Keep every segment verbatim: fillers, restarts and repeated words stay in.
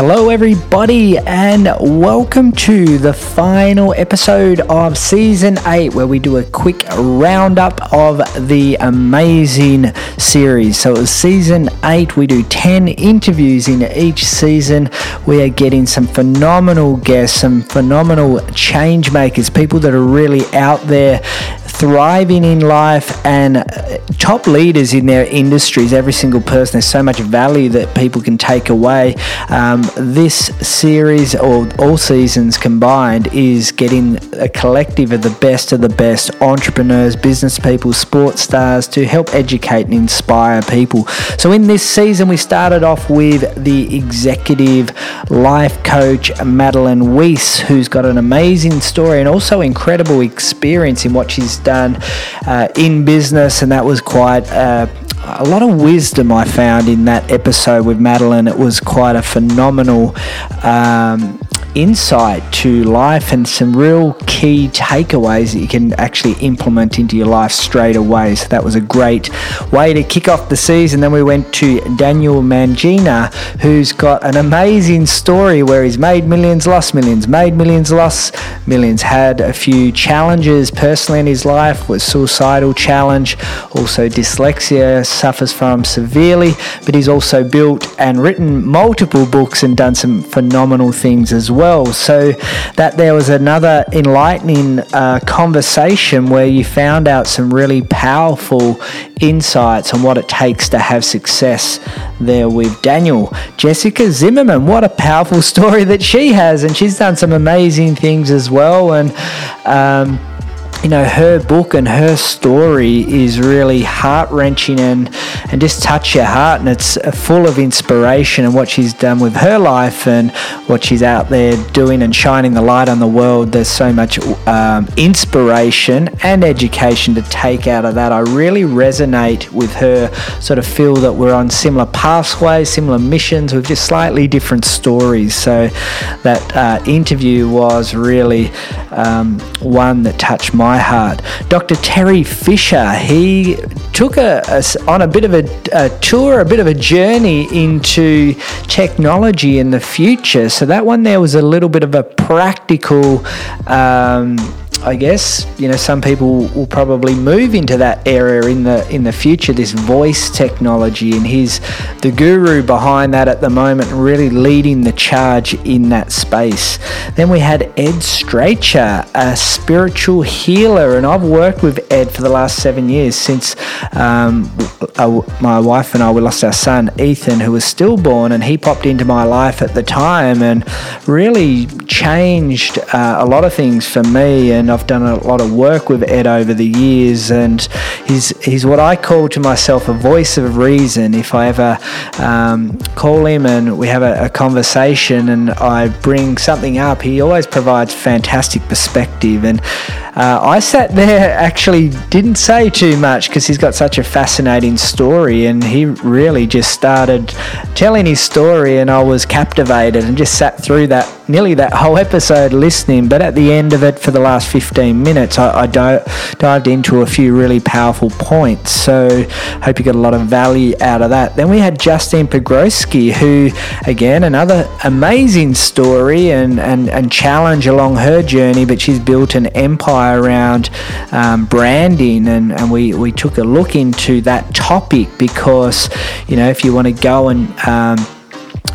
Hello everybody and welcome to the final episode of Season eight where we do a quick roundup of the amazing series. So it was Season eight, we do ten interviews in each season. We are getting some phenomenal guests, some phenomenal change makers, people that are really out there thriving in life and top leaders in their industries. Every single person, there's so much value that people can take away. Um, this series, or all seasons combined, is getting a collective of the best of the best entrepreneurs, business people, sports stars to help educate and inspire people. So in this season, we started off with the executive life coach, Madeline Weiss, who's got an amazing story and also incredible experience in what she's done uh, in business. And that was quite uh, a lot of wisdom I found in that episode with Madeline. It was quite a phenomenal um, insight to life and some real key takeaways that you can actually implement into your life straight away. So that was a great way to kick off the season. Then we went to Daniel Mangina, who's got an amazing story where he's made millions, lost millions, made millions, lost millions, had a few challenges personally in his life, was suicidal challenge, also dyslexia, suffers from severely, but he's also built and written multiple books and done some phenomenal things as well. Well, so that there was another enlightening uh, conversation where you found out some really powerful insights on what it takes to have success there with Daniel. Jessica Zimmerman, what a powerful story that she has, and she's done some amazing things as well. And um, you know, her book and her story is really heart-wrenching and, and just touch your heart, and it's full of inspiration and what she's done with her life and what she's out there doing and shining the light on the world. There's so much um, inspiration and education to take out of that. I really resonate with her, sort of feel that we're on similar pathways, similar missions with just slightly different stories. So that uh, interview was really um, one that touched my My heart. Doctor Terry Fisher, he took us on a bit of a, a tour, a bit of a journey into technology in the future. So that one there was a little bit of a practical, um, I guess, you know, some people will probably move into that area in the in the future, this voice technology, and he's the guru behind that at the moment, really leading the charge in that space. Then we had Ed Stratcher, a spiritual healer, and I've worked with Ed for the last seven years since um, I, my wife and I, we lost our son, Ethan, who was stillborn, and he popped into my life at the time and really changed uh, a lot of things for me. And I've done a lot of work with Ed over the years, and he's he's what I call to myself a voice of reason. If I ever um, call him and we have a, a conversation and I bring something up, he always provides fantastic perspective. And uh, I sat there, actually didn't say too much because he's got such a fascinating story, and he really just started telling his story and I was captivated and just sat through that nearly that whole episode listening. But at the end of it, for the last fifteen minutes, I, I dived into a few really powerful points, so hope you got a lot of value out of that. Then we had Justine Pogroski, who again, another amazing story and, and, and challenge along her journey, but she's built an empire around um, branding, and, and we, we took a look into that topic because, you know, if you want to go and um,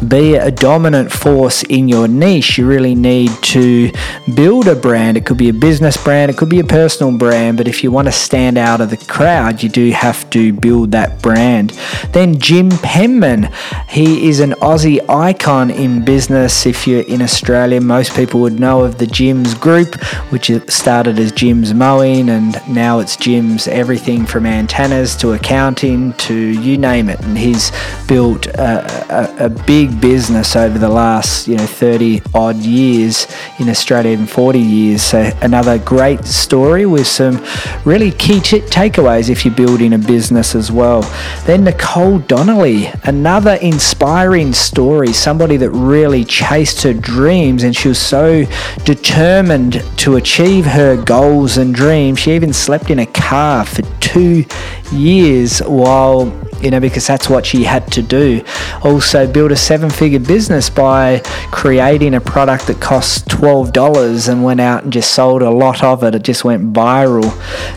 be a dominant force in your niche, you really need to build a brand. It could be a business brand, it could be a personal brand, but if you want to stand out of the crowd, you do have to build that brand. Then Jim Penman, he is an Aussie icon in business. If you're in Australia, most people would know of the Jim's group, which started as Jim's Mowing, and now it's Jim's everything from antennas to accounting to you name it. And he's built a, a, a big business over the last, you know, thirty odd years in Australia, and forty years. So another great story with some really key t- takeaways if you're building a business as well. Then Nicole Donnelly, another inspiring story, somebody that really chased her dreams, and she was so determined to achieve her goals and dreams. She even slept in a car for two years while you know, because that's what she had to do. Also build a seven-figure business by creating a product that costs twelve dollars and went out and just sold a lot of it. It just went viral.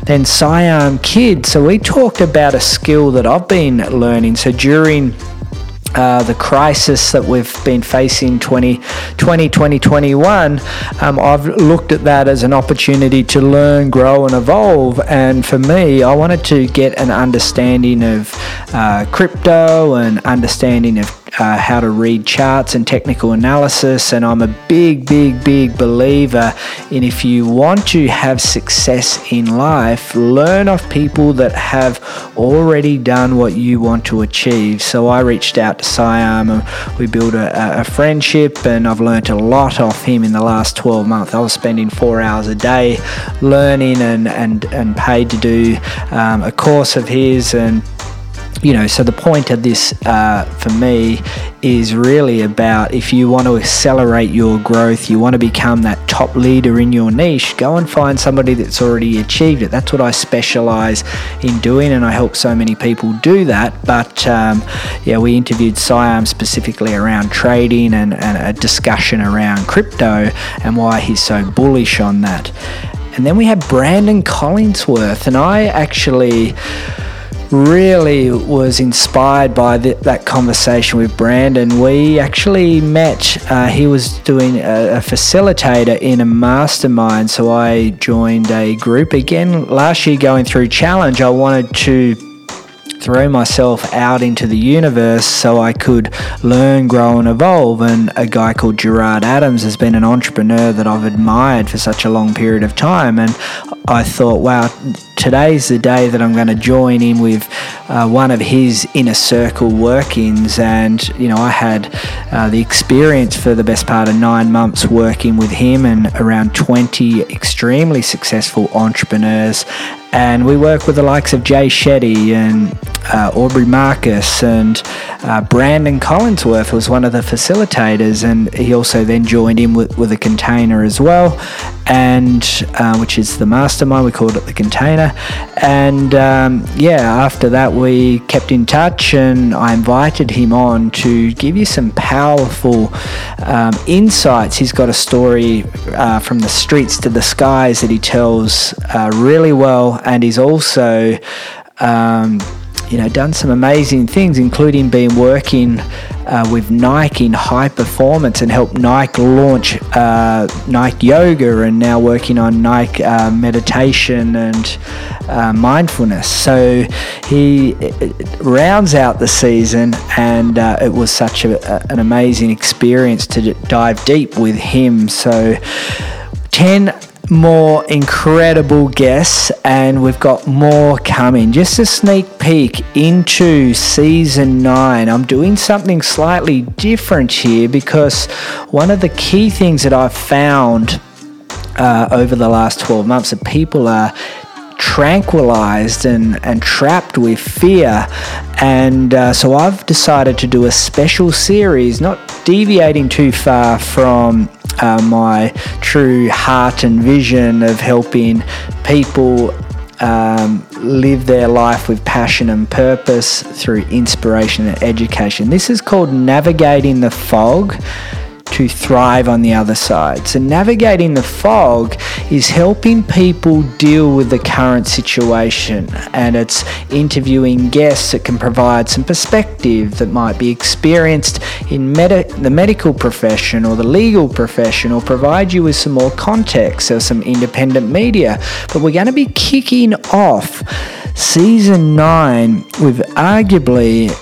Then Siam Kid. So we talked about a skill that I've been learning. So during Uh, the crisis that we've been facing twenty twenty, twenty twenty-one, um, I've looked at that as an opportunity to learn, grow and evolve. And for me, I wanted to get an understanding of uh, crypto and understanding of Uh, how to read charts and technical analysis. And I'm a big, big, big believer in, if you want to have success in life, learn off people that have already done what you want to achieve. So I reached out to Siam and we built a, a friendship, and I've learned a lot off him in the last twelve months. I was spending four hours a day learning and, and, and paid to do um, a course of his. And you know, so the point of this uh, for me is really about, if you want to accelerate your growth, you want to become that top leader in your niche, go and find somebody that's already achieved it. That's what I specialize in doing, and I help so many people do that. But um, yeah, we interviewed Siam specifically around trading and, and a discussion around crypto and why he's so bullish on that. And then we had Brandon Collinsworth, and I actually really was inspired by the, that conversation with Brandon. We actually met, uh, he was doing a, a facilitator in a mastermind, so I joined a group. Again, last year going through challenge, I wanted to throw myself out into the universe so I could learn, grow and evolve. And a guy called Gerard Adams has been an entrepreneur that I've admired for such a long period of time, and I thought, wow, today's the day that I'm going to join in with uh, one of his inner circle workings. And you know, I had uh, the experience for the best part of nine months working with him and around twenty extremely successful entrepreneurs. And we work with the likes of Jay Shetty and uh, Aubrey Marcus, and uh, Brandon Collinsworth was one of the facilitators, and he also then joined in with, with a container as well, and uh, which is the mastermind. We called it the container. And um, yeah, after that we kept in touch, and I invited him on to give you some powerful um, insights. He's got a story uh, from the streets to the skies that he tells uh, really well. And he's also, um, you know, done some amazing things, including being working uh, with Nike in high performance, and helped Nike launch uh, Nike Yoga, and now working on Nike uh, meditation and uh, mindfulness. So he rounds out the season, and uh, it was such a, an amazing experience to dive deep with him. So ten more incredible guests, and we've got more coming. Just a sneak peek into season nine. I'm doing something slightly different here, because one of the key things that I've found uh, over the last twelve months that people are tranquilized and, and trapped with fear. And uh, so I've decided to do a special series, not deviating too far from uh, my true heart and vision of helping people um, live their life with passion and purpose through inspiration and education. This is called Navigating the Fog to Thrive on the Other Side. So navigating the fog is helping people deal with the current situation, and it's interviewing guests that can provide some perspective that might be experienced in med- the medical profession or the legal profession, or provide you with some more context or some independent media. But we're going to be kicking off season nine with arguably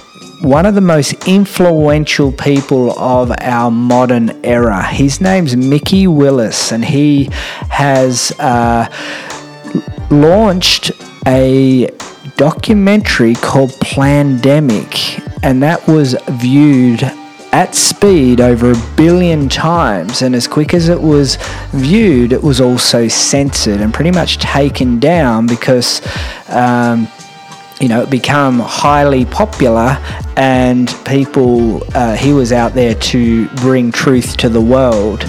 one of the most influential people of our modern era. His name's Mickey Willis, and he has uh, launched a documentary called Plandemic, and that was viewed at speed over a billion times. And as quick as it was viewed, it was also censored and pretty much taken down because um, you know, it became highly popular and people, uh, he was out there to bring truth to the world,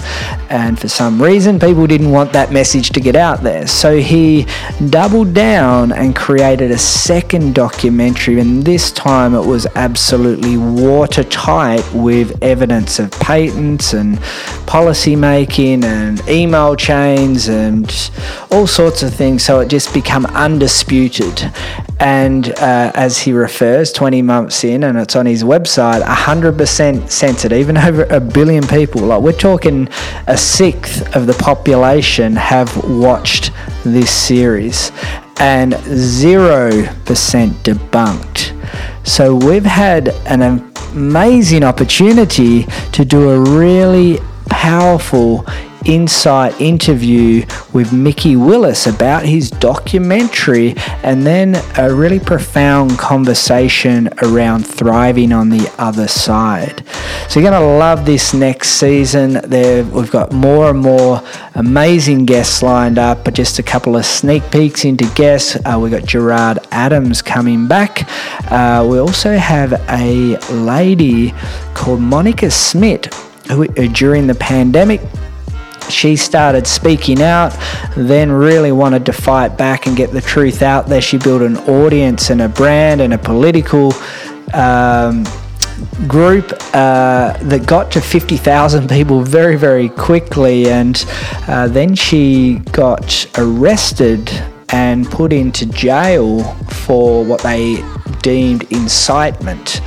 and for some reason people didn't want that message to get out there. So he doubled down and created a second documentary, and this time it was absolutely watertight with evidence of patents and policy making and email chains and all sorts of things, so it just became undisputed. And uh, as he refers, twenty months in, and it's on his website, one hundred percent censored, even over a billion people. Like, we're talking a sixth of the population have watched this series, and zero percent debunked. So we've had an amazing opportunity to do a really powerful insight interview with Mickey Willis about his documentary, and then a really profound conversation around thriving on the other side. So you're going to love this next season. There, we've got more and more amazing guests lined up, but just a couple of sneak peeks into guests. Uh, we've got Gerard Adams coming back. Uh, we also have a lady called Monica Smith, who during the pandemic, she started speaking out, then really wanted to fight back and get the truth out there. She built an audience and a brand and a political um, group uh, that got to fifty thousand people very, very quickly. And uh, then she got arrested and put into jail for what they deemed incitement.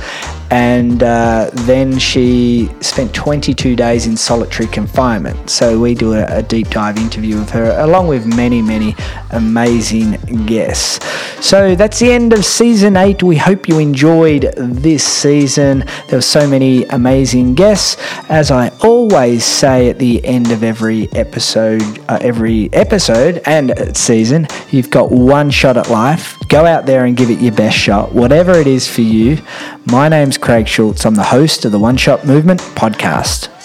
And uh, then she spent twenty-two days in solitary confinement. So we do a, a deep dive interview of her, along with many, many amazing guests. So that's the end of season eight. We hope you enjoyed this season. There were so many amazing guests. As I always say at the end of every episode, uh, every episode and season, you've got one shot at life. Go out there and give it your best shot, whatever it is for you. My name's Craig Schulze. I'm the host of the One Shot Movement podcast.